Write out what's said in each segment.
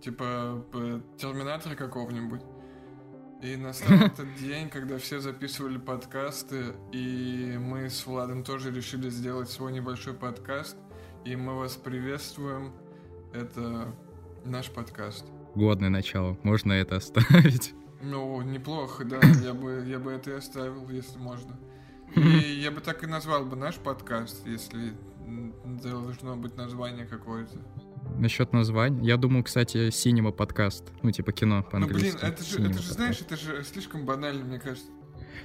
Типа Терминатора какого-нибудь. И настал этот день, когда все записывали подкасты, и мы с Владом тоже решили сделать свой небольшой подкаст. И мы вас приветствуем. Это наш подкаст. Годное начало. Можно это оставить? Ну, неплохо, да. Я бы это и оставил, если можно. И я бы так и назвал бы наш подкаст, если должно быть название какое-то. Насчет названия. Я думал, кстати, синема подкаст. Ну, типа кино по-английски. Ну, блин, это же знаешь, это же слишком банально, мне кажется.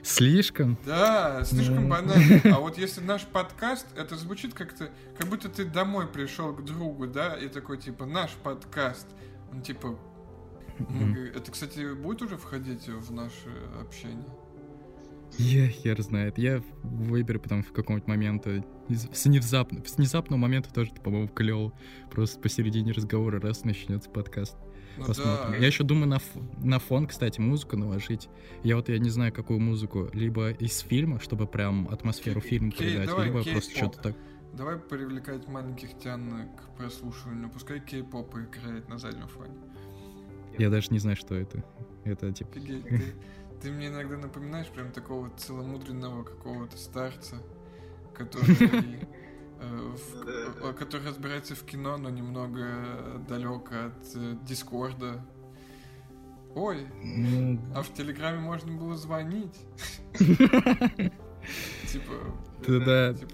Слишком? Да, слишком банально. А вот если наш подкаст, это звучит как-то, как будто ты домой пришел к другу, да, и такой, типа, наш подкаст. Ну, типа, это, кстати, будет уже входить в наше общение? Я хер знает. Я выберу потом в каком-нибудь моменте. С внезапного момента тоже, по-моему, клёво. Просто посередине разговора раз начнется подкаст. Ну, посмотрим. Да. Я еще думаю на фон, кстати, музыку наложить. Я не знаю, какую музыку. Либо из фильма, чтобы прям атмосферу фильма передать, либо просто что-то так. Давай привлекать маленьких тян к прослушиванию. Пускай кей-поп играет на заднем фоне. Я даже не знаю, что это. Это типа... Ты мне иногда напоминаешь прям такого целомудренного какого-то старца, который разбирается в кино, но немного далек от Дискорда. Ой, а в Телеграме можно было звонить. Типа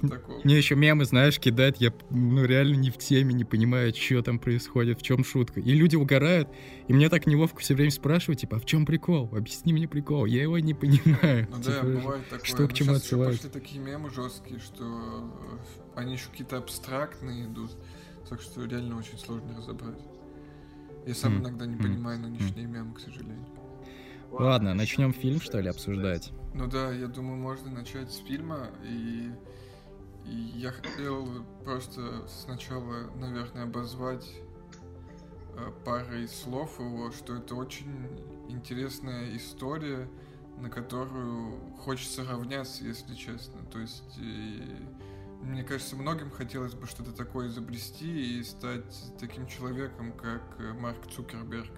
такого. Мне еще мемы, знаешь, кидать, я реально не в теме, не понимаю, что там происходит, в чем шутка. И люди угорают, и мне так неловко все время спрашивают, типа, а в чем прикол? Объясни мне прикол, я его не понимаю. Ну типа, да, бывает такое. Что к чему отсылают? Пошли такие мемы жесткие, что они еще какие-то абстрактные идут, так что реально очень сложно разобрать. Я сам иногда не понимаю нынешние мемы, к сожалению. Ладно, начнем фильм, что ли, обсуждать? Ну да, я думаю, можно начать с фильма, и я хотел просто сначала, наверное, обозвать парой слов его, что это очень интересная история, на которую хочется равняться, если честно. То есть, мне кажется, многим хотелось бы что-то такое изобрести и стать таким человеком, как Марк Цукерберг.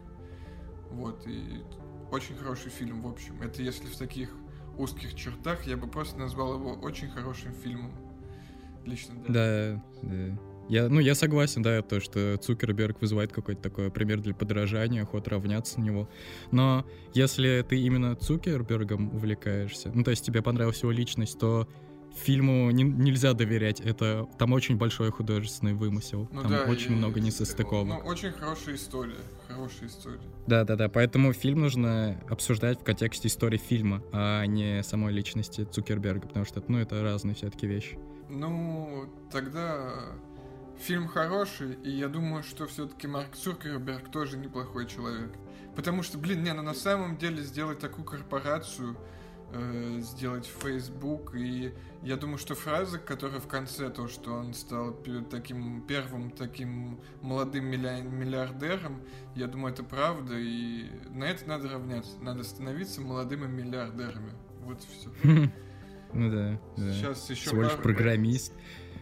Вот, и... Очень хороший фильм, в общем. Это если в таких узких чертах, я бы просто назвал его очень хорошим фильмом. Лично, да. Да. Я согласен, да, то, что Цукерберг вызывает какой-то такой пример для подражания, ход равняться на него. Но если ты именно Цукербергом увлекаешься, ну, то есть тебе понравилась его личность, то фильму нельзя доверять. Это там очень большой художественный вымысел. Ну, там да, очень много несостыковок. Ну, очень хорошая история. Хорошая история. Да. Поэтому фильм нужно обсуждать в контексте истории фильма, а не самой личности Цукерберга, потому что это разные все-таки вещи. Ну, тогда фильм хороший, и я думаю, что все-таки Марк Цукерберг тоже неплохой человек. Потому что, на самом деле сделать такую корпорацию... сделать Facebook, и я думаю, что фраза, которая в конце, то, что он стал таким первым таким молодым миллиардером, я думаю, это правда, и на это надо равняться, надо становиться молодыми миллиардерами. Вот и все. Ну да. Сейчас еще всего лишь программист.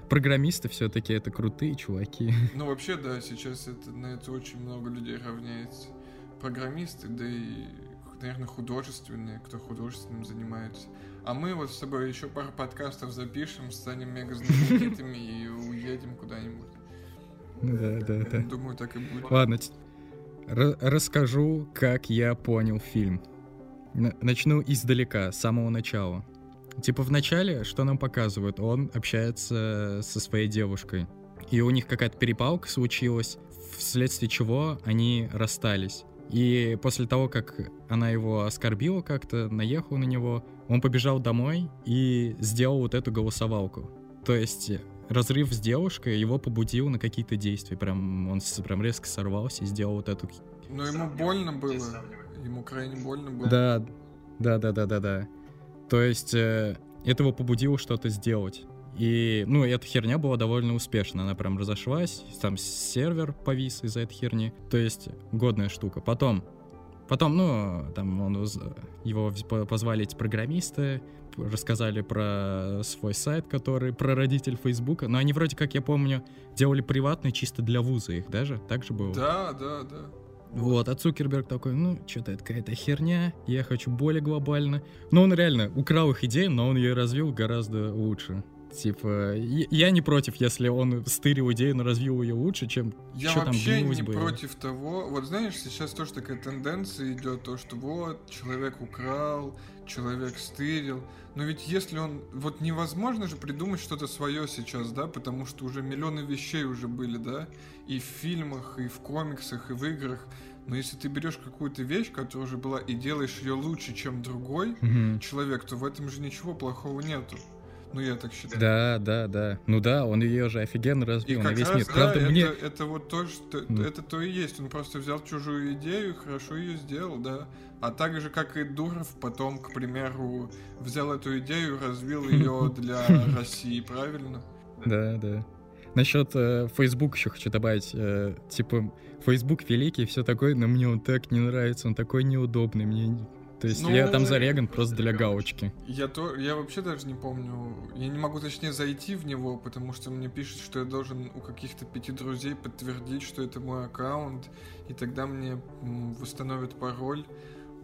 Программисты все-таки это крутые чуваки. Ну вообще да, сейчас на это очень много людей равняется. Программисты, да и наверное, художественные, кто художественным занимается. А мы вот с собой еще пару подкастов запишем, станем мега знаменитыми и уедем куда-нибудь. Да. Думаю, так и будет. Ладно, расскажу, как я понял фильм. Начну издалека, с самого начала. Типа в начале, что нам показывают? Он общается со своей девушкой. И у них какая-то перепалка случилась, вследствие чего они расстались. И после того, как она его оскорбила как-то, наехала на него, он побежал домой и сделал вот эту голосовалку. То есть разрыв с девушкой его побудил на какие-то действия. Он резко сорвался и сделал вот эту... Но ему больно было. Ему крайне больно было. Да. То есть это его побудило что-то сделать. И, эта херня была довольно успешна. Она прям разошлась, там сервер повис из-за этой херни. То есть, годная штука. Потом Потом, там его позвали эти программисты, рассказали про свой сайт, который прародитель Фейсбука. Но они вроде как, я помню, делали приватный чисто для вуза их даже. Так же было? Да. Вот, а Цукерберг такой, что-то это какая-то херня, я хочу более глобально. Но он реально украл их идею, но он ее развил гораздо лучше. Типа, я не против, если он стырил идею, но развил ее лучше, чем что там гнилось бы. Я вообще не против того. Вот знаешь, сейчас тоже такая тенденция идет, то, что вот, человек украл, человек стырил. Но ведь если он... Вот невозможно же придумать что-то свое сейчас, да? Потому что уже миллионы вещей уже были, да? И в фильмах, и в комиксах, и в играх. Но если ты берешь какую-то вещь, которая уже была, и делаешь ее лучше, чем другой человек, то в этом же ничего плохого нету. Я так считаю. Да. Он ее же офигенно разбил. И как весь раз, мир. Правда, да, мне... это вот то, что... Это то и есть. Он просто взял чужую идею и хорошо ее сделал, да. А так же, как и Дуров потом, к примеру, взял эту идею и развил ее для России, правильно? Да. Насчет Facebook еще хочу добавить. Типа, Facebook великий и все такое, но мне он так не нравится, он такой неудобный, мне... То есть я там за Реган просто для галочки. Я вообще даже не помню. Я не могу точнее зайти в него, потому что мне пишут, что я должен у каких-то 5 друзей подтвердить, что это мой аккаунт, и тогда мне восстановят пароль.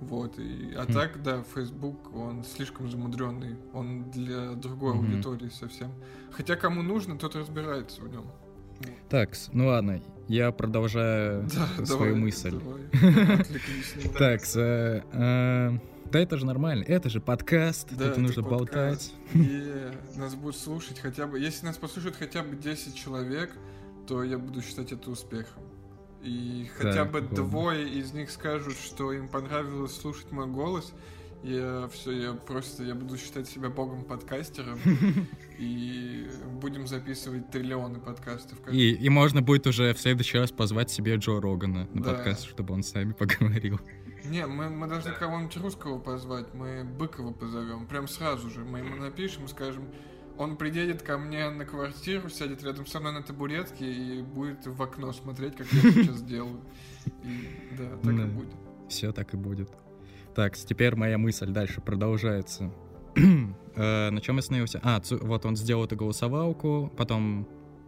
Вот. А так, да, Facebook, он слишком замудренный. Он для другой аудитории совсем. Хотя кому нужно, тот разбирается в нем. Так, ладно, я продолжаю свою мысль. Так, да это же нормально, это же подкаст, тут нужно болтать. Нас будут слушать хотя бы, если нас послушают хотя бы 10 человек, то я буду считать это успехом. И хотя бы 2 из них скажут, что им понравилось слушать мой голос, я буду считать себя богом подкастером, и будем записывать триллионы подкастов. И можно будет уже в следующий раз позвать себе Джо Рогана на подкаст, чтобы он с нами поговорил. Не, мы должны кого-нибудь русского позвать, мы Быкова позовем, прям сразу же, мы ему напишем, скажем, он приедет ко мне на квартиру, сядет рядом со мной на табуретке и будет в окно смотреть, как я сейчас делаю. Да, так и будет. Все так и будет. Так, теперь моя мысль дальше продолжается. На чем я остановился? Вот он сделал эту голосовалку, потом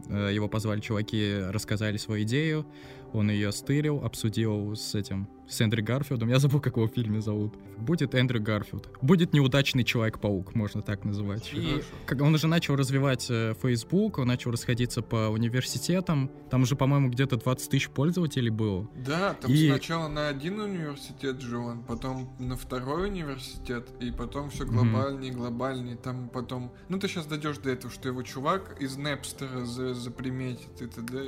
его позвали чуваки, рассказали свою идею, он ее стырил, обсудил с Эндрю Гарфилдом. Я забыл, как его в фильме зовут. Будет Эндрю Гарфилд. Будет неудачный Человек-паук, можно так называть. И он уже начал развивать Facebook, он начал расходиться по университетам. Там уже, по-моему, где-то 20 тысяч пользователей было. Да, там сначала на один университет жил он, потом на второй университет, и потом все глобальнее и глобальнее. Там потом... ты сейчас дойдешь до этого, что его чувак из Непстера заприметит и т.д.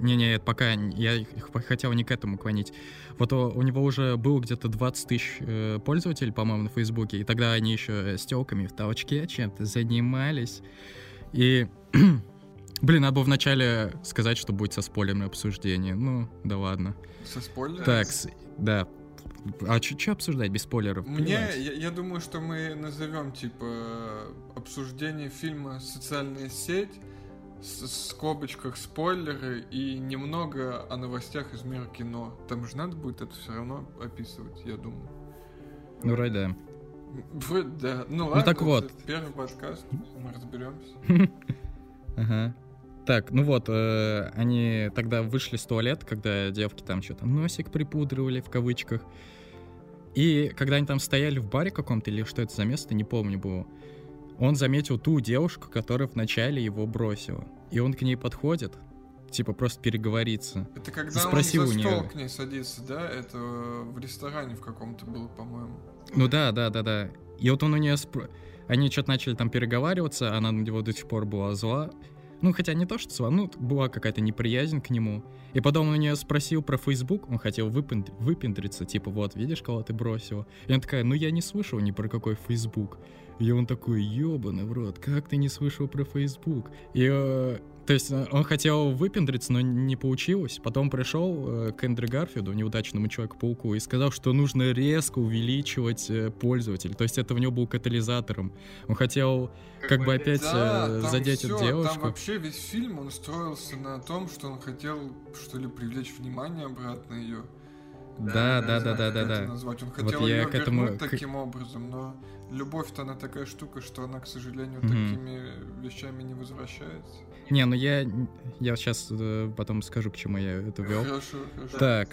Нет, пока я хотел не к этому клонить. Вот у него уже было где-то 20 тысяч пользователей, по-моему, на Фейсбуке, и тогда они еще с тёлками в толчке чем-то занимались. И, надо было вначале сказать, что будет со спойлерное обсуждение. Да ладно. Со спойлером? Так, да. А что обсуждать без спойлеров? Я думаю, что мы назовем типа обсуждение фильма «Социальная сеть», в скобочках спойлеры и немного о новостях из мира кино. Там же надо будет это все равно описывать, я думаю. Вроде да. Ладно, так вот. Первый подкаст, мы разберемся. Ага. Так, они тогда вышли с туалета, когда девки там что-то носик припудривали, в кавычках. И когда они там стояли в баре каком-то, или что это за место, не помню было, он заметил ту девушку, которая вначале его бросила. И он к ней подходит, типа просто переговориться. Это когда спросил он за стол к ней садится, да? Это в ресторане в каком-то было, по-моему. Да. И вот он у нее... Они что-то начали там переговариваться, она на него до сих пор была зла. Хотя не то, что зла, была какая-то неприязнь к нему. И потом он у нее спросил про Facebook, он хотел выпендриться, типа, вот, видишь, кого ты бросила? И она такая, я не слышал ни про какой Facebook. И он такой, ёбаный в рот, как ты не слышал про Facebook? И, то есть, он хотел выпендриться, но не получилось. Потом пришел к Эндрю Гарфилду, неудачному Человеку-пауку, и сказал, что нужно резко увеличивать пользователей. То есть, это у него был катализатором. Он хотел как бы опять задеть эту девушку. Там вообще весь фильм, он строился на том, что он хотел, что ли, привлечь внимание обратно ее. Да. Он хотел вот ее вернуть таким образом, но любовь-то она такая штука, что она, к сожалению, такими вещами не возвращается. Не, ну я сейчас потом скажу, к чему я это вел. Хорошо. Так,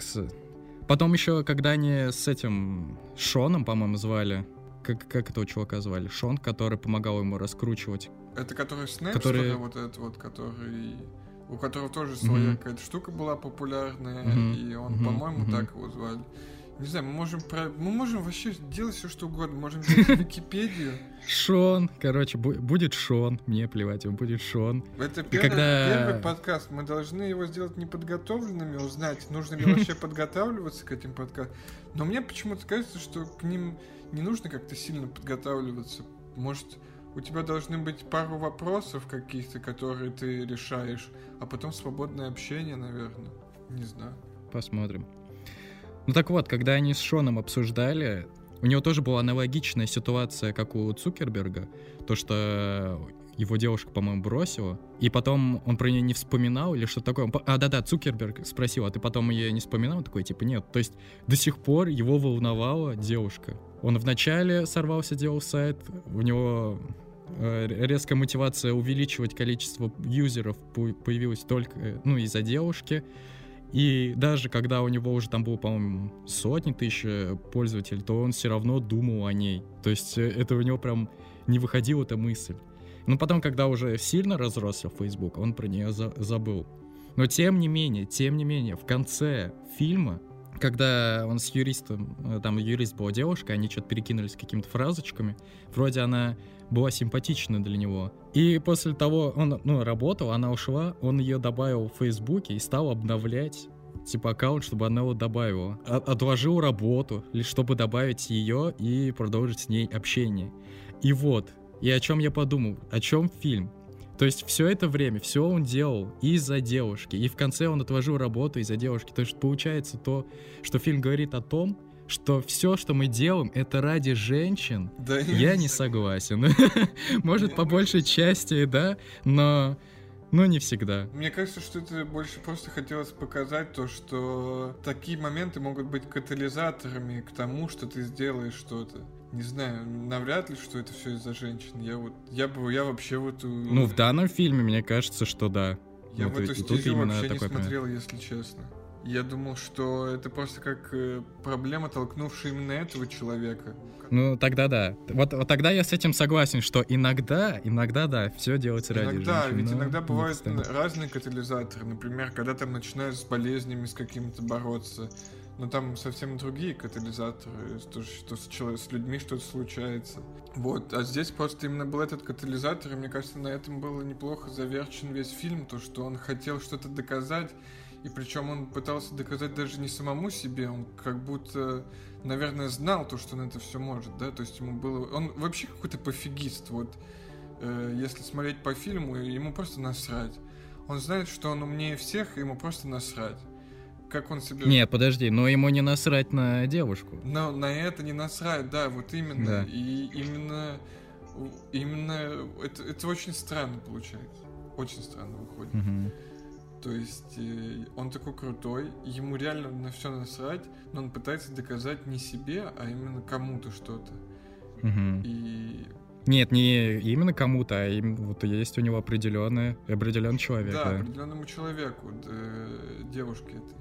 потом еще, когда они с этим Шоном, по-моему, звали, как этого чувака звали? Шон, который помогал ему раскручивать. Это который Снэп, вот этот вот, который... У которого тоже своя какая-то штука была популярная, и он, по-моему, так его звали. Не знаю, мы можем вообще делать все, что угодно. Можем делать Википедию. Шон, короче, будет Шон. Мне плевать, он будет Шон. Это первый подкаст. Мы должны его сделать неподготовленными, узнать, нужно ли вообще подготавливаться к этим подкастам. Но мне почему-то кажется, что к ним не нужно как-то сильно подготавливаться. Может, у тебя должны быть пару вопросов каких-то, которые ты решаешь, а потом свободное общение, наверное. Не знаю. Посмотрим. Ну так вот, когда они с Шоном обсуждали, у него тоже была аналогичная ситуация, как у Цукерберга, то, что его девушка, по-моему, бросила, и потом он про нее не вспоминал или что-то такое. Цукерберг спросил, а ты потом ее не вспоминал? Он такой, типа, нет. То есть до сих пор его волновала девушка. Он вначале сорвался, делал сайт, у него резкая мотивация увеличивать количество юзеров появилась только, из-за девушки. И даже когда у него уже там было, по-моему, сотни тысяч пользователей, то он все равно думал о ней. То есть это у него прям не выходила эта мысль. Но потом, когда уже сильно разросся Facebook, он про нее забыл. Но тем не менее, в конце фильма, когда он с юристом, там юрист была девушка, они что-то перекинулись какими-то фразочками, вроде она была симпатична для него. И после того, он работал, она ушла, он ее добавил в Фейсбуке и стал обновлять, аккаунт, чтобы она его добавила. Отложил работу, лишь чтобы добавить ее и продолжить с ней общение. И вот, и о чем я подумал, о чем фильм. То есть все это время, все он делал из-за девушки, и в конце он отложил работу из-за девушки. То есть получается то, что фильм говорит о том, что все, что мы делаем, это ради женщин, да, я не согласен. Может, по большей части, да, но не всегда. Мне кажется, что это больше просто хотелось показать то, что такие моменты могут быть катализаторами к тому, что ты сделаешь что-то. Не знаю, навряд ли, что это все из-за женщин. Я вообще в эту... в данном фильме, мне кажется, что да. Я в эту стезю вообще не смотрел, если честно. Я думал, что это просто как проблема, толкнувшая именно этого человека. Тогда да. Вот тогда я с этим согласен, что иногда да, все делается ради женщин. Иногда бывают разные катализаторы. Например, когда там начинают с болезнями с какими-то бороться. Но там совсем другие катализаторы, что с людьми что-то случается. Вот, а здесь просто именно был этот катализатор, и мне кажется, на этом было неплохо заверчен весь фильм, то, что он хотел что-то доказать, и причем он пытался доказать даже не самому себе, он как будто, наверное, знал то, что он это все может, да, то есть ему было... Он вообще какой-то пофигист, если смотреть по фильму, ему просто насрать. Он знает, что он умнее всех, и ему просто насрать. Как он себе... Нет, подожди, но ему не насрать на девушку. Но на это не насрать, да, вот именно. Да. И именно это очень странно получается. Очень странно выходит. Угу. То есть он такой крутой, ему реально на все насрать, но он пытается доказать не себе, а именно кому-то что-то. Угу. Нет, не именно кому-то, а есть у него определенный человек. Да, определенному человеку, девушке этой.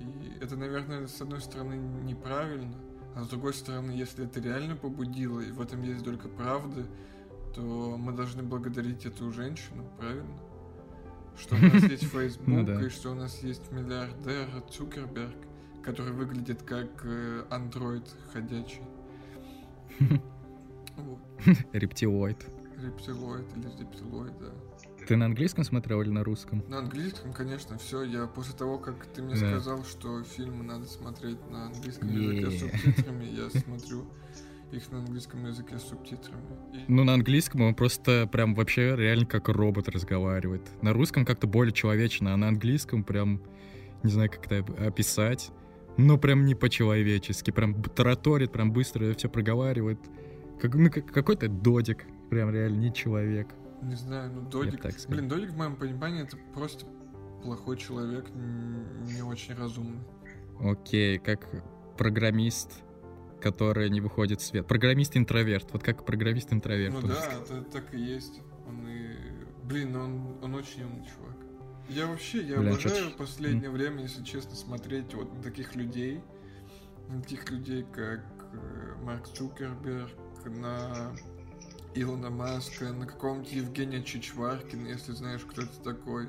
И это, наверное, с одной стороны неправильно, а с другой стороны, если это реально побудило, и в этом есть только правда, то мы должны благодарить эту женщину, правильно? Что у нас есть Facebook, и что у нас есть миллиардер Цукерберг, который выглядит как андроид ходячий. Рептилоид, да. Ты на английском смотрел или на русском? На английском, конечно, все. Я после того, как ты мне сказал, что фильмы надо смотреть на английском языке с субтитрами, я смотрю их на английском языке с субтитрами. На английском он просто прям вообще реально как робот разговаривает. На русском как-то более человечно, а на английском прям, не знаю, как это описать, но прям не по-человечески. Прям тараторит, прям быстро все проговаривает. Какой-то додик, прям реально не человек. Не знаю, додик... Додик, в моем понимании, это просто плохой человек, не очень разумный. Окей, как программист, который не выходит в свет. Программист-интроверт. Вот как программист-интроверт. Ну да, это так и есть. Он очень умный чувак. Я вообще, обожаю в последнее время, если честно, смотреть вот на таких людей, как Марк Цукерберг, на Илона Маска, на какого-нибудь Евгения Чичваркина, если знаешь, кто это такой.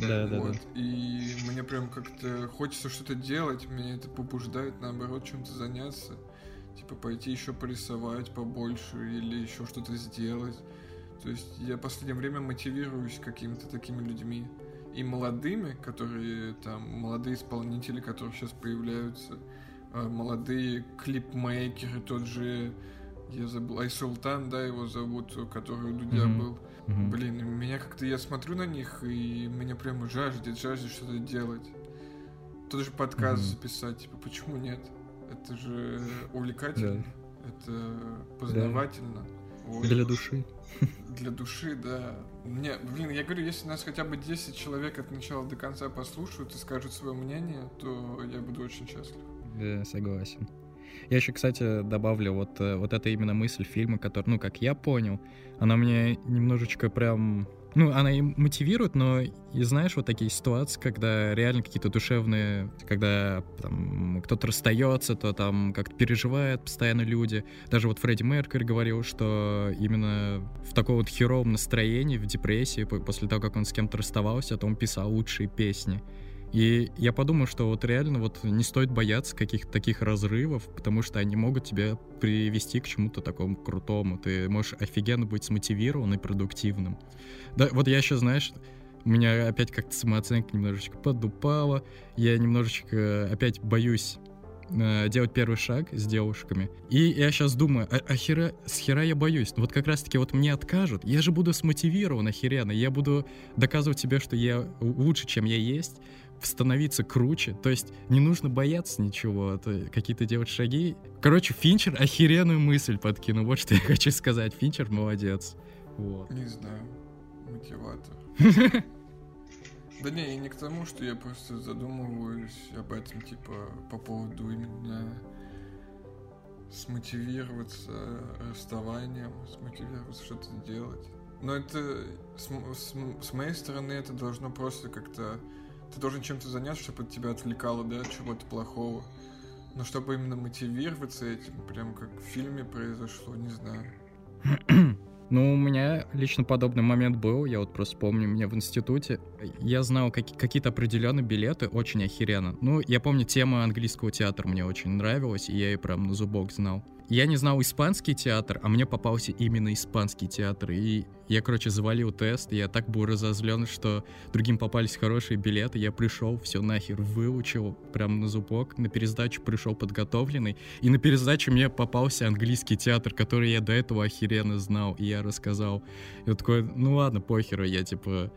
Да, вот. Да. И мне прям как-то хочется что-то делать, меня это побуждает, наоборот, чем-то заняться. Типа пойти еще порисовать побольше или еще что-то сделать. То есть я в последнее время мотивируюсь какими-то такими людьми. И молодыми, которые там, молодые исполнители, которые сейчас появляются, молодые клипмейкеры, тот же, я забыл, Ай Султан, да, его зовут, который у Дудя был. Блин, меня как-то, я смотрю на них, и меня прямо жаждет что-то делать. Тот же подкаст записать, типа, почему нет? Это же увлекательно, это познавательно. Ой. Для души. Для души, да. Я говорю, если нас хотя бы 10 человек от начала до конца послушают и скажут свое мнение, то я буду очень счастлив. Да, согласен. Я еще, кстати, добавлю вот эта именно мысль фильма, которая, ну, как я понял, она мне немножечко прям... Ну, она и мотивирует, но, и знаешь, вот такие ситуации, когда реально какие-то душевные... Когда там кто-то расстается, то там как-то переживают постоянно люди. Даже вот Фредди Меркьюри говорил, что именно в таком вот херовом настроении, в депрессии, после того, как он с кем-то расставался, то он писал лучшие песни. И я подумал, что вот реально вот не стоит бояться каких-то таких разрывов, потому что они могут тебя привести к чему-то такому крутому. Ты можешь офигенно быть смотивирован и продуктивным. Да, вот я еще, знаешь, у меня опять как-то самооценка немножечко подупала. Я немножечко опять боюсь делать первый шаг с девушками. И я сейчас думаю, с хера я боюсь? Вот как раз-таки вот мне откажут, я же буду смотивирован охеренно, я буду доказывать тебе, что я лучше, чем я есть, становиться круче, то есть не нужно бояться ничего, какие-то делать шаги. Короче, Финчер охеренную мысль подкинул, вот что я хочу сказать. Финчер молодец. Вот. Не знаю, мотиватор. Да не, и не к тому, что я просто задумываюсь об этом, типа, по поводу именно смотивироваться расставанием, смотивироваться что-то делать. Но это, с моей стороны, это должно просто как-то... Ты должен чем-то заняться, чтобы это тебя отвлекало, да, от чего-то плохого. Но чтобы именно мотивироваться этим, прям как в фильме произошло, не знаю. Ну, у меня лично подобный момент был, я вот просто помню, у меня в институте, я знал какие-то определенные билеты, очень охеренно. Ну, я помню, тема английского театра мне очень нравилась, и я ее прям на зубок знал. Я не знал испанский театр, а мне попался именно испанский театр. И я, короче, завалил тест, я так был разозлен, что другим попались хорошие билеты. Я пришел, все нахер выучил, прям на зубок. На пересдачу пришел подготовленный. И на пересдаче мне попался английский театр, который я до этого охеренно знал. И я рассказал. Я такой, ну ладно, похеру, я типа...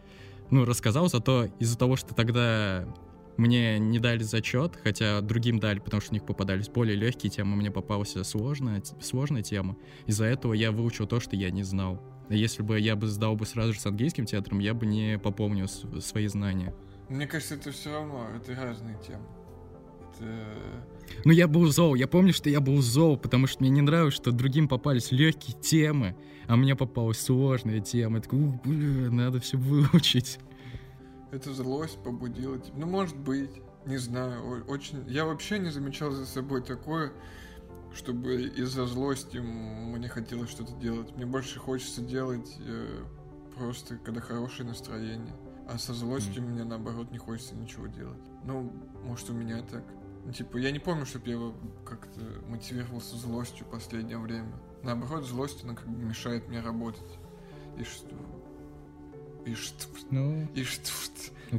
Ну, рассказал, зато из-за того, что тогда... Мне не дали зачет, хотя другим дали, потому что у них попадались более легкие темы, мне попалась сложная тема. Из-за этого я выучил то, что я не знал. Если бы я сдал бы сразу же с английским театром, я бы не пополнил свои знания. Мне кажется, это все равно, это разные темы. Ну, я был зол, я помню, что я был зол, потому что мне не нравилось, что другим попались легкие темы, а мне попалась сложная тема. Я такой, надо все выучить. Эта злость побудила тебя. Ну, может быть, не знаю, очень... Я вообще не замечал за собой такое, чтобы из-за злости мне хотелось что-то делать. Мне больше хочется делать просто, когда хорошее настроение. А со злостью мне, наоборот, не хочется ничего делать. Ну, может, у меня так. Типа, я не помню, чтобы я как-то мотивировался злостью в последнее время. Наоборот, злость, она как бы мешает мне работать. И что...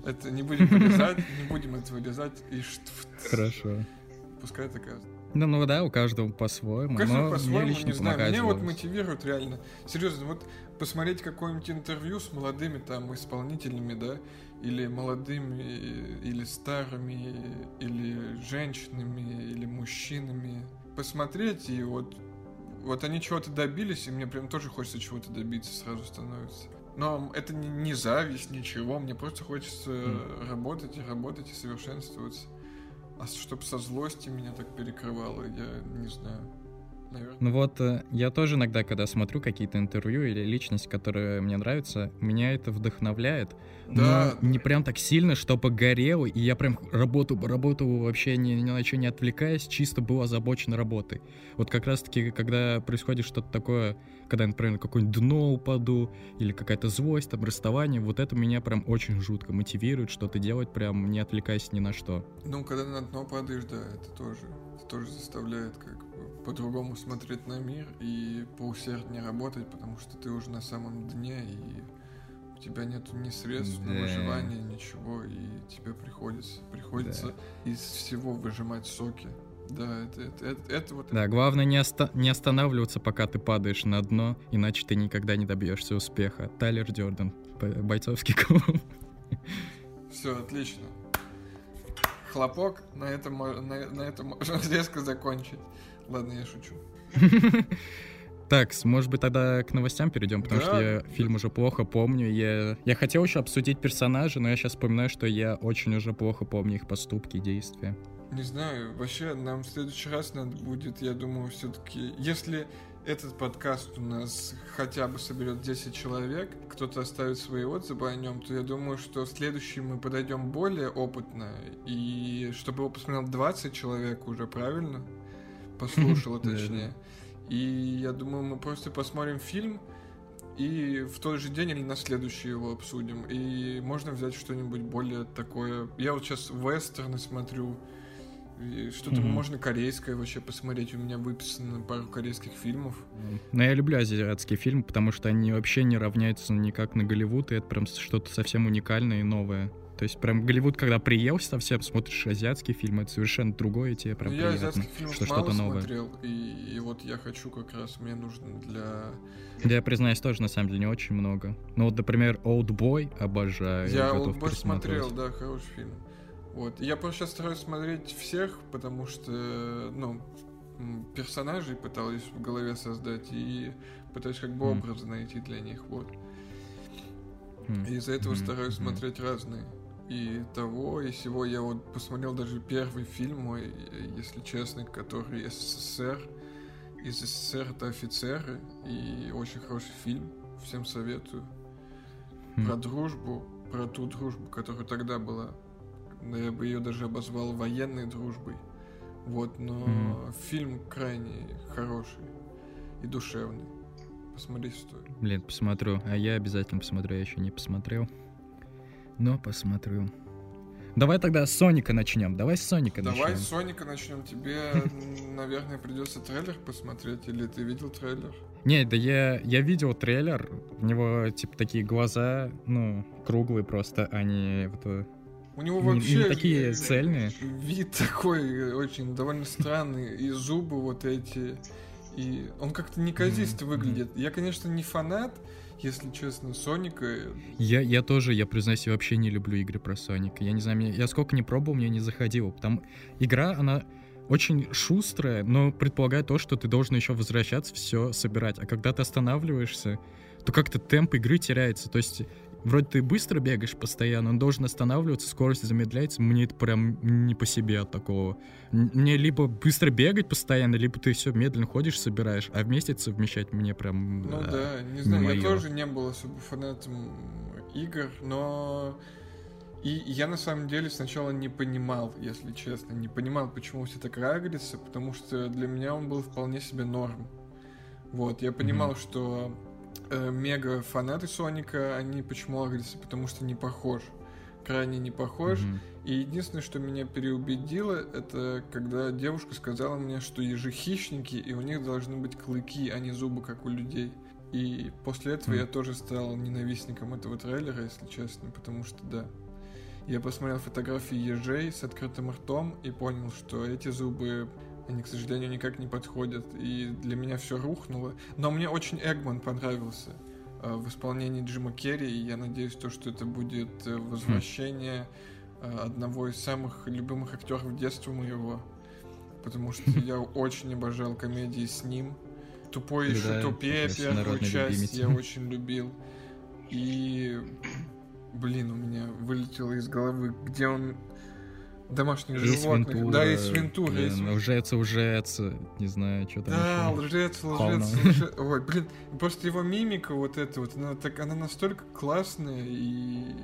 Это не будем это вырезать. Хорошо. Пускай это кажется. Ну да, у каждого по-своему. У каждого но по-своему, мне лично не знаю. Меня вот мотивирует реально. Серьезно, вот посмотреть какое-нибудь интервью с молодыми там исполнителями, да, или молодыми, или старыми, или женщинами, или мужчинами. Посмотреть, и вот они чего-то добились, и мне прям тоже хочется чего-то добиться, сразу становится. Но это не зависть, ничего. Мне просто хочется работать и совершенствоваться. А чтоб со злости меня так перекрывало, я не знаю. Наверное. Ну вот, я тоже иногда, когда смотрю какие-то интервью или личность, которая мне нравится, меня это вдохновляет. Да. Но не прям так сильно, чтобы горело, и я прям работу вообще ни на что не отвлекаясь, чисто был озабочен работой. Вот как раз-таки, когда происходит что-то такое, когда, например, на какое-нибудь дно упаду, или какая-то злость, там, расставание, вот это меня прям очень жутко мотивирует что-то делать, прям не отвлекаясь ни на что. Ну, когда на дно падаешь, да, это тоже заставляет как бы по-другому смотреть на мир и поусерднее работать, потому что ты уже на самом дне, и у тебя нету ни средств на выживание, ничего, и тебе приходится из всего выжимать соки. Да, это вот... Да, главное не останавливаться, пока ты падаешь на дно, иначе ты никогда не добьешься успеха. Тайлер Дёрден, бойцовский клуб. Все, отлично. Хлопок, на этом можно резко закончить. Ладно, я шучу. Так, может быть, тогда к новостям перейдем, потому что я фильм уже плохо помню. Я хотел еще обсудить персонажей, но я сейчас вспоминаю, что я очень уже плохо помню их поступки и действия. Не знаю, вообще нам в следующий раз надо будет, я думаю, все-таки... Если этот подкаст у нас хотя бы соберет 10 человек, кто-то оставит свои отзывы о нем, то я думаю, что в следующий мы подойдем более опытно, и чтобы его посмотрел 20 человек уже, правильно? Послушало, точнее. И я думаю, мы просто посмотрим фильм, и в тот же день или на следующий его обсудим. И можно взять что-нибудь более такое... Я вот сейчас вестерны смотрю, что-то можно корейское вообще посмотреть. У меня выписано пару корейских фильмов. Но я люблю азиатские фильмы, потому что они вообще не равняются никак на Голливуд, и это прям что-то совсем уникальное и новое. То есть прям Голливуд, когда приелся совсем, смотришь азиатские фильмы, это совершенно другое, и тебе прям приятно, что что-то новое. Я азиатских фильмов мало смотрел, и вот я хочу как раз, мне нужно для... Да, я признаюсь, тоже на самом деле не очень много. Ну вот, например, «Олдбой» обожаю. Я «Олдбой» смотрел, да, хороший фильм. Вот. Я просто сейчас стараюсь смотреть всех, потому что, ну, персонажей пытаюсь в голове создать и пытаюсь как бы образы найти для них, вот. И из-за этого стараюсь смотреть разные. И того, и сего. Я вот посмотрел даже первый фильм мой, если честно, который СССР. Из СССР это «Офицеры», и очень хороший фильм, всем советую. Про дружбу, про ту дружбу, которая тогда была. Я бы ее даже обозвал военной дружбой. Вот, но фильм крайне хороший и душевный. Посмотри, стоит. Блин, посмотрю. А я обязательно посмотрю. Я еще не посмотрел, но посмотрю. Давай тогда с «Соника» начнем. Давай с «Соника» начнем. Тебе, наверное, придется трейлер посмотреть. Или ты видел трейлер? Не, да я видел трейлер. У него, типа, такие глаза, ну, круглые просто, а не вот... У него вообще не такие цельные. Вид такой очень довольно странный, и зубы вот эти, и он как-то неказисто выглядит. Я, конечно, не фанат, если честно, Соника. Я тоже, я признаюсь, я вообще не люблю игры про Соника. Я не знаю, я сколько не пробовал, мне не заходило. Там игра, она очень шустрая, но предполагает то, что ты должен еще возвращаться, все собирать. А когда ты останавливаешься, то как-то темп игры теряется. То есть вроде ты быстро бегаешь постоянно, он должен останавливаться, скорость замедляется. Мне это прям не по себе от такого. Мне либо быстро бегать постоянно, либо ты все медленно ходишь, собираешь, а вместе это совмещать мне прям... Ну да, не знаю, я тоже не был особо фанатом игр, но... И я на самом деле сначала не понимал, если честно, почему все так рагрится, потому что для меня он был вполне себе норм. Вот, я понимал, что... мега фанаты Соника, они почему агрятся? Потому что не похож. Крайне не похож. И единственное, что меня переубедило, это когда девушка сказала мне, что ежи хищники, и у них должны быть клыки, а не зубы, как у людей. И после этого я тоже стал ненавистником этого трейлера, если честно, потому что да. Я посмотрел фотографии ежей с открытым ртом и понял, что эти зубы... Они, к сожалению, никак не подходят, и для меня все рухнуло. Но мне очень Эггман понравился в исполнении Джима Керри, и я надеюсь, что это будет возвращение одного из самых любимых актеров детства моего, потому что я очень обожал комедии с ним. «Тупой и еще тупее» первую часть я очень любил. И, блин, у меня вылетело из головы, где он... домашних животных. Вентура, да, Эйс Вентура. Лжец, не знаю, что там. Да, еще. лжец. Ой, блин, просто его мимика вот эта вот, она настолько классная и...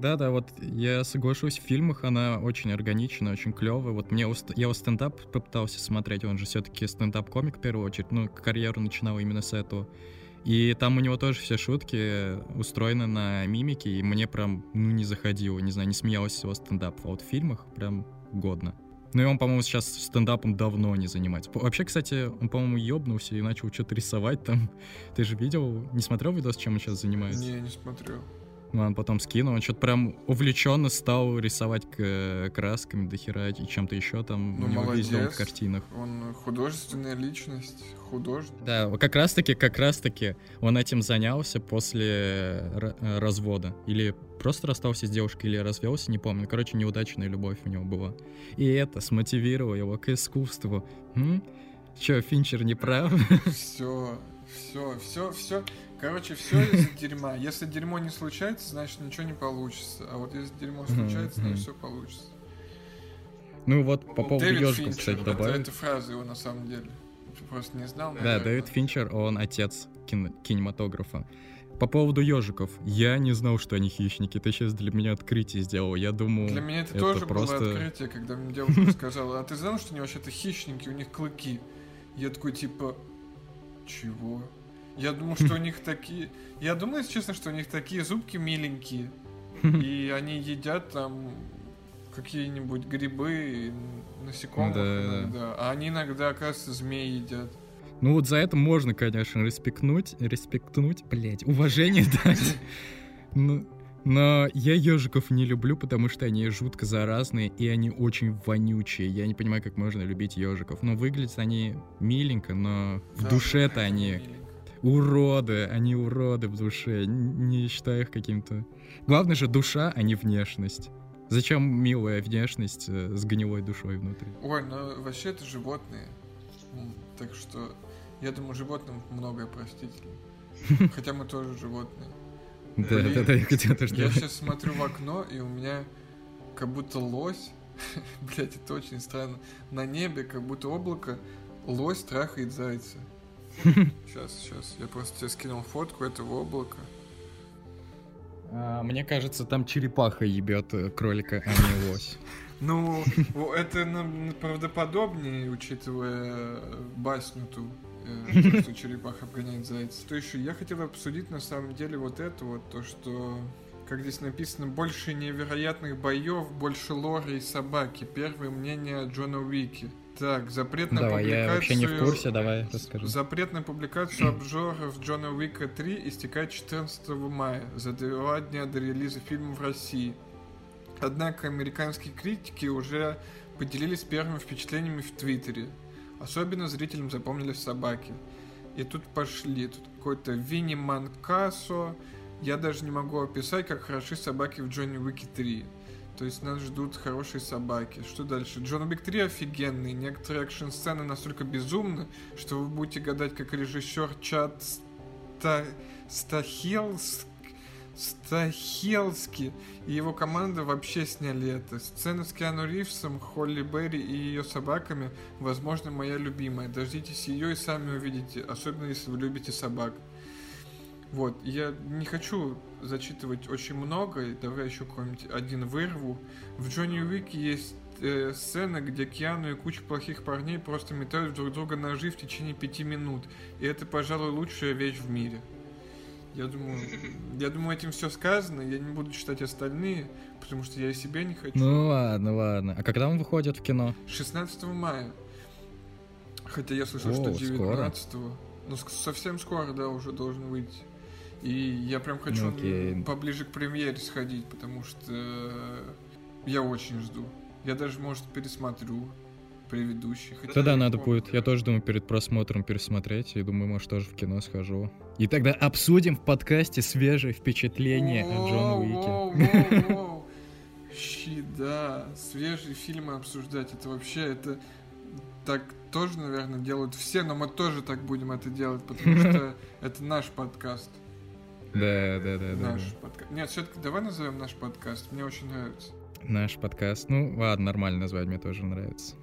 Да, вот я соглашусь, в фильмах она очень органична, очень клевая. Вот я его стендап попытался смотреть, он же все-таки стендап-комик в первую очередь, карьеру начинал именно с этого. И там у него тоже все шутки устроены на мимике, и мне прям, не заходило, не знаю, не смеялось его стендап. А вот в фильмах прям годно. И он, по-моему, сейчас стендапом давно не занимается. Вообще, кстати, он, по-моему, ёбнулся и начал что-то рисовать там. Ты же видел, не смотрел видос, чем он сейчас занимается? Не, не смотрел. Он потом скинул, он что-то прям увлеченно стал рисовать красками, дохера и чем-то еще там. У него молодец, в картинах. Он художественная личность, художник. Да, как раз-таки он этим занялся после развода. Или просто расстался с девушкой, или развелся, не помню. Короче, неудачная любовь у него была. И это смотивировало его к искусству. Че, Финчер не прав? Все. Короче, все из-за дерьма. Если дерьмо не случается, значит ничего не получится. А вот если дерьмо случается, значит все получится. Вот по поводу ежиков, кстати, добавил. Это фраза его на самом деле. Я просто не знал. Да, Дэвид Финчер, он отец кинематографа. По поводу ежиков. Я не знал, что они хищники. Ты сейчас для меня открытие сделал. Я думал, для меня это тоже просто... было открытие, когда мне девушка сказала: а ты знал, что они вообще-то хищники, у них клыки? Я такой, типа... Чего? Я думал, что у них такие... Я думаю, если честно, что у них такие зубки миленькие. И они едят там какие-нибудь грибы, насекомых иногда. А они иногда, оказывается, змеи едят. За это можно, конечно, респектнуть, блять, уважение дать. Но я ежиков не люблю, потому что они жутко заразные и они очень вонючие. Я не понимаю, как можно любить ежиков. Выглядят они миленько, но в душе-то они уроды. Они уроды в душе. Не считаю их каким-то... Главное же душа, а не внешность. Зачем милая внешность с гнилой душой внутри? Ой, вообще это животные. Так что, я думаю, животным многое простительно. Хотя мы тоже животные. Да, я хотел тоже. Я сейчас смотрю в окно, и у меня как будто лось, блять, это очень странно, на небе как будто облако, лось трахает зайца. Сейчас, я просто тебе скинул фотку этого облака. Мне кажется, там черепаха ебет кролика, а не лось. Это правдоподобнее, учитывая басню ту. То, что черепаха обгоняет зайца. Что еще? Я хотел обсудить на самом деле то, что, как здесь написано, больше невероятных боев, больше лора и собаки. Первое мнение о Джона Уике. Так, запрет на публикацию... Я вообще не в курсе, давай расскажу. Запрет на публикацию обзоров Джона Уика 3 истекает 14 мая, за 2 дня до релиза фильма в России. Однако американские критики уже поделились первыми впечатлениями в Твиттере. Особенно зрителям запомнились собаки. И тут пошли. Тут какой-то Винни Манкасо. Я даже не могу описать, как хороши собаки в Джонни Уике 3. То есть нас ждут хорошие собаки. Что дальше? Джон Уик 3 офигенный. Некоторые экшн-сцены настолько безумны, что вы будете гадать, как режиссер Чад Стахелски и его команда вообще сняли это. Сцена с Киану Ривсом, Холли Берри и ее собаками, возможно, моя любимая. Дождитесь ее и сами увидите, особенно если вы любите собак. Я не хочу зачитывать очень много, давай еще какой-нибудь один вырву. В Джонни Уике есть сцена, где Киану и куча плохих парней просто метают друг друга ножи в течение 5 минут. И это, пожалуй, лучшая вещь в мире. Я думаю, этим все сказано. Я не буду читать остальные, потому что я и себе не хочу. Ладно. А когда он выходит в кино? 16 мая. Хотя я слышал, что 19-го. Совсем скоро, да, уже должен выйти. И я прям хочу поближе к премьере сходить, потому что я очень жду. Я даже, может, пересмотрю предыдущий. Тогда надо будет. Я тоже думаю перед просмотром пересмотреть. И думаю, может, тоже в кино схожу. И тогда обсудим в подкасте свежие впечатления о Джоне Уике. Щи, да. Свежие фильмы обсуждать. Это вообще, это так тоже, наверное, делают все, но мы тоже так будем это делать, потому что это наш подкаст. Да. Наш подкаст. Нет, все-таки давай назовем наш подкаст. Мне очень нравится. Наш подкаст. Ну, ладно, нормально назвать, мне тоже нравится.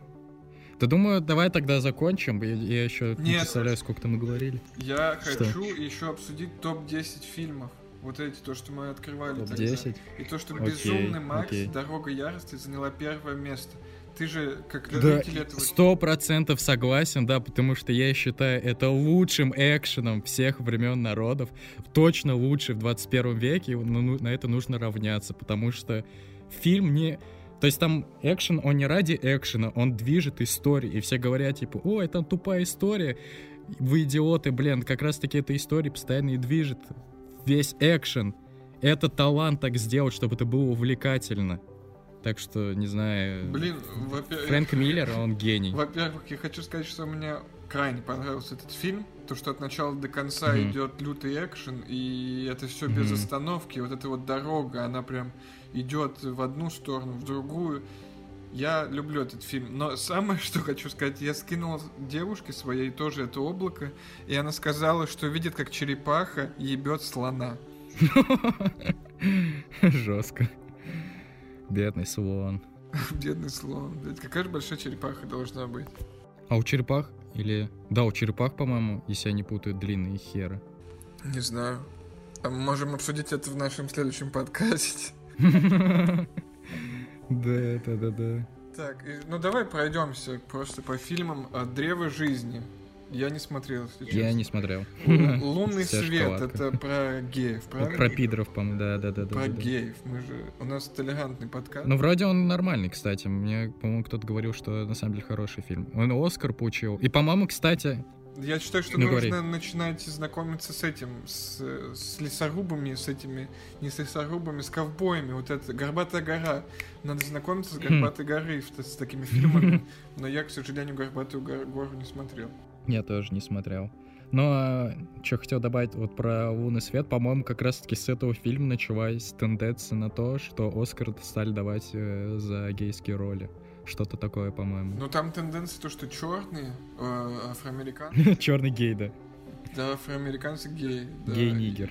Да думаю, давай тогда закончим. Я еще не представляю, сколько-то мы говорили. Я хочу еще обсудить топ-10 фильмов. Вот эти, то, что мы открывали топ-10. И то, что «Безумный Макс», «Дорога ярости» заняла первое место. Ты же, как родитель этого... 100% согласен, да, потому что я считаю это лучшим экшеном всех времен народов. Точно лучше в 21 веке, но на это нужно равняться, потому что фильм не... То есть там экшен, он не ради экшена, он движет историей. И все говорят, типа, ой, там тупая история, вы идиоты, блин. Как раз-таки эта история постоянно и движет весь экшен. Это талант так сделать, чтобы это было увлекательно. Так что, не знаю... Блин, Фрэнк Миллер, он гений. Во-первых, я хочу сказать, что мне крайне понравился этот фильм. То, что от начала до конца идет лютый экшен, и это все без остановки. Вот эта вот дорога, она прям идет в одну сторону, в другую. Я люблю этот фильм. Но самое, что хочу сказать, я скинул девушке своей тоже это облако, и она сказала, что видит, как черепаха ебет слона. Жестко. Бедный слон. Бедный слон. Блядь, какая же большая черепаха должна быть. А у черепах или... Да, у черепах, по-моему, если я не путаю, длинные херы. Не знаю. А мы можем обсудить это в нашем следующем подкасте. Да. Так, ну давай пройдемся просто по фильмам «Древо жизни». Я не смотрел. Я не смотрел. «Лунный свет» — это про геев, правильно? Про пидоров, по-моему, да. Про геев, мы же... У нас толерантный подкаст. Ну, вроде он нормальный, кстати. Мне, по-моему, кто-то говорил, что на самом деле хороший фильм. Он «Оскар» получил. И, по-моему, кстати... Я считаю, что нужно начинать знакомиться с этим, с лесорубами, с этими, не с лесорубами, с ковбоями. Вот это «Горбатая гора». Надо знакомиться с «Горбатой горой», с такими фильмами. Но я, к сожалению, «Горбатую гору» не смотрел. Я тоже не смотрел. Но, что хотел добавить вот про «Лунный свет», по-моему, как раз-таки с этого фильма началась тенденция на то, что «Оскар» стали давать за гейские роли. Что-то такое, по-моему. Ну, там тенденция то, что черные, афроамериканцы... Черный гей, да. Да, афроамериканцы гей. Гей-нигер.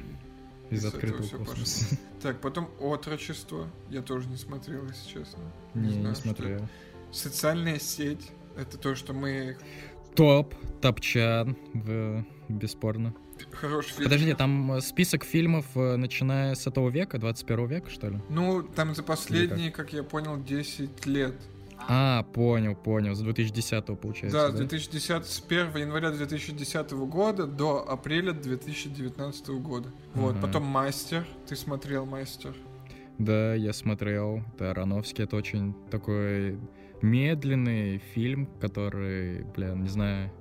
Из открытого космоса. Так, потом «Отрочество». Я тоже не смотрел, если честно. Не смотрел. «Социальная сеть». Это то, что мы... Топ, Топчан, бесспорно. Хороший фильм. Подожди, там список фильмов, начиная с этого века, 21 века, что ли? Ну, там за последние, как я понял, 10 лет. А, понял, с 2010-го получается, да? Да, 2010, с 1 января 2010 года до апреля 2019 года. Вот, потом «Мастер». Ты смотрел «Мастер»? Да, я смотрел. Это Аронофский, это очень такой... медленный фильм, который, не знаю...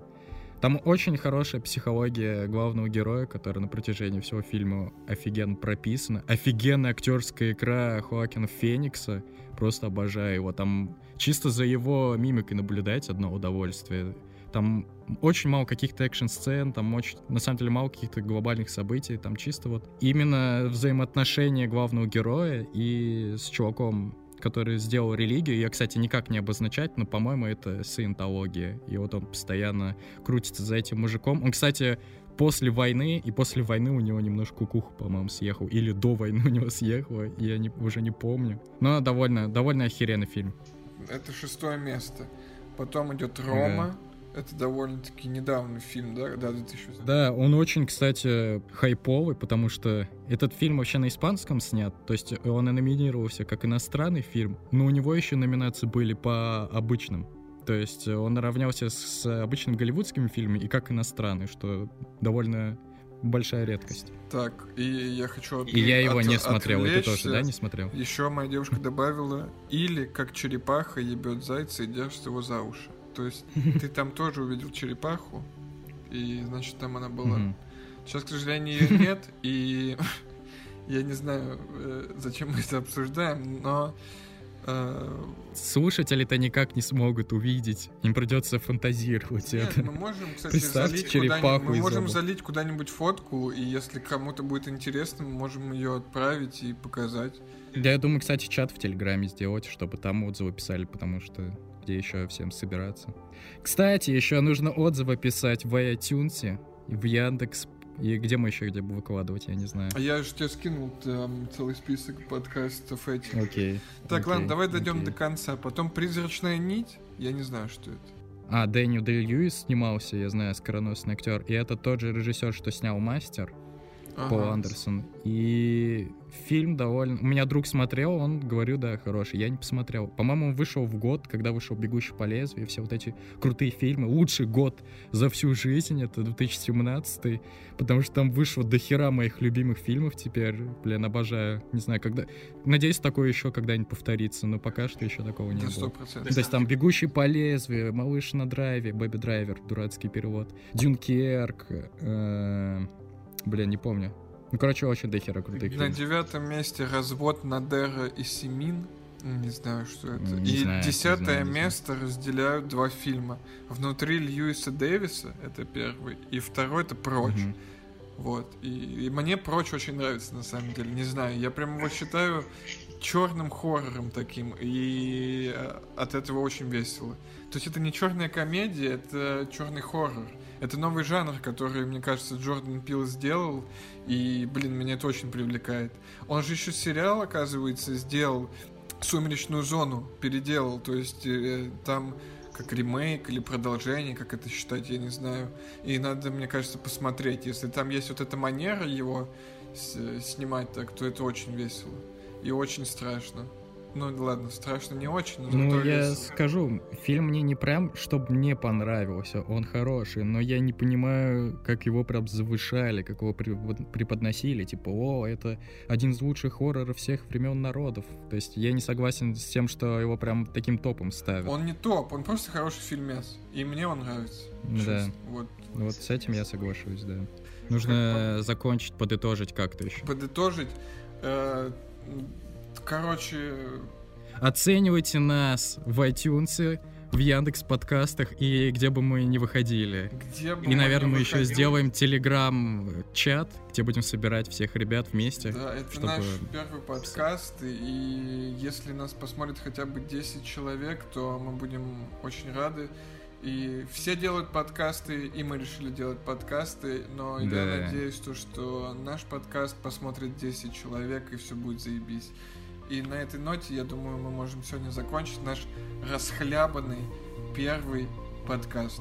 Там очень хорошая психология главного героя, которая на протяжении всего фильма офигенно прописана. Офигенная актерская игра Хоакина Феникса. Просто обожаю его. Там чисто за его мимикой наблюдать одно удовольствие. Там очень мало каких-то экшн-сцен, там очень, на самом деле, мало каких-то глобальных событий. Там чисто вот именно взаимоотношения главного героя и с чуваком, который сделал религию. Ее, кстати, никак не обозначать, но, по-моему, это саентология. И вот он постоянно крутится за этим мужиком. Он, кстати, после войны у него немножко кукуха, по-моему, съехала. Или до войны у него съехала, я уже не помню. Но довольно охеренный фильм. Это 6 место. Потом идет «Рома». Да. Это довольно-таки недавний фильм, да? Да, 2000. Да, он очень, кстати, хайповый, потому что... Этот фильм вообще на испанском снят, то есть он и номинировался как иностранный фильм, но у него еще номинации были по обычным. То есть он равнялся с обычными голливудскими фильмами и как иностранный, что довольно большая редкость. Так, и я хочу... И я его не смотрел, и ты тоже, да, не смотрел? Еще моя девушка добавила, или как черепаха ебет зайца и держит его за уши. То есть ты там тоже увидел черепаху, и, значит, там она была... Сейчас, к сожалению, ее нет, и я не знаю, зачем мы это обсуждаем, но... Слушатели-то никак не смогут увидеть, им придется фантазировать. Нет, это. Мы можем, кстати, залить куда-нибудь фотку, и если кому-то будет интересно, мы можем ее отправить и показать. Да, я думаю, кстати, чат в Телеграме сделать, чтобы там отзывы писали, потому что где еще всем собираться. Кстати, еще нужно отзывы писать в iTunes, в Яндекс И где мы еще где бы выкладывать, я не знаю. Я же тебе скинул там целый список подкастов этих. Окей. Так, ладно, давай дойдем до конца. Потом «Призрачная нить». Я не знаю, что это. А, Дэниел Дэй-Льюис снимался, я знаю, скороносный актер. И это тот же режиссер, что снял «Мастер», Пол Андерсон. И фильм довольно... У меня друг смотрел, он говорил, да, хороший. Я не посмотрел. По-моему, он вышел в год, когда вышел «Бегущий по лезвию», все вот эти крутые фильмы. Лучший год за всю жизнь, это 2017-й, потому что там вышло до хера моих любимых фильмов теперь. Блин, обожаю. Не знаю, когда... Надеюсь, такое еще когда-нибудь повторится, но пока что еще такого не было. 100%. То есть там «Бегущий по лезвию», «Малыш на драйве», «Бэби Драйвер», дурацкий перевод, «Дюнкерк», блин, не помню. Ну, короче, очень дохера крутых. На 9 месте «Развод» Надера и Семин. Не знаю, что это. Не и 10 место разделяют два фильма. «Внутри Льюиса Дэвиса» — это первый. И второй — это «Прочь». Mm-hmm. Вот. И мне «Прочь» очень нравится, на самом деле. Не знаю, я прям его считаю черным хоррором таким. И от этого очень весело. То есть это не черная комедия, это черный хоррор. Это новый жанр, который, мне кажется, Джордан Пил сделал, и, блин, меня это очень привлекает. Он же еще сериал, оказывается, сделал, «Сумеречную зону» переделал, то есть там как ремейк или продолжение, как это считать, я не знаю. И надо, мне кажется, посмотреть. Если там есть вот эта манера его снимать так, то это очень весело и очень страшно. Ну ладно, страшно не очень, но... Ну я скажу, фильм мне не прям, чтобы мне понравился, он хороший, но я не понимаю, как его прям завышали, как его преподносили, типа, о, это один из лучших хорроров всех времен народов. То есть я не согласен с тем, что его прям таким топом ставят. Он не топ, он просто хороший фильмец, и мне он нравится. Да, вот с этим я соглашусь, да. Нужно закончить, подытожить как-то еще. Подытожить... Короче... Оценивайте нас в iTunes, в Яндекс.Подкастах и где бы мы ни выходили. И, наверное, мы еще сделаем телеграм-чат, где будем собирать всех ребят вместе. Да, это наш первый подкаст, и если нас посмотрит хотя бы 10 человек, то мы будем очень рады. И все делают подкасты, и мы решили делать подкасты, но я надеюсь, что наш подкаст посмотрит 10 человек, и все будет заебись. И на этой ноте, я думаю, мы можем сегодня закончить наш расхлябанный первый подкаст.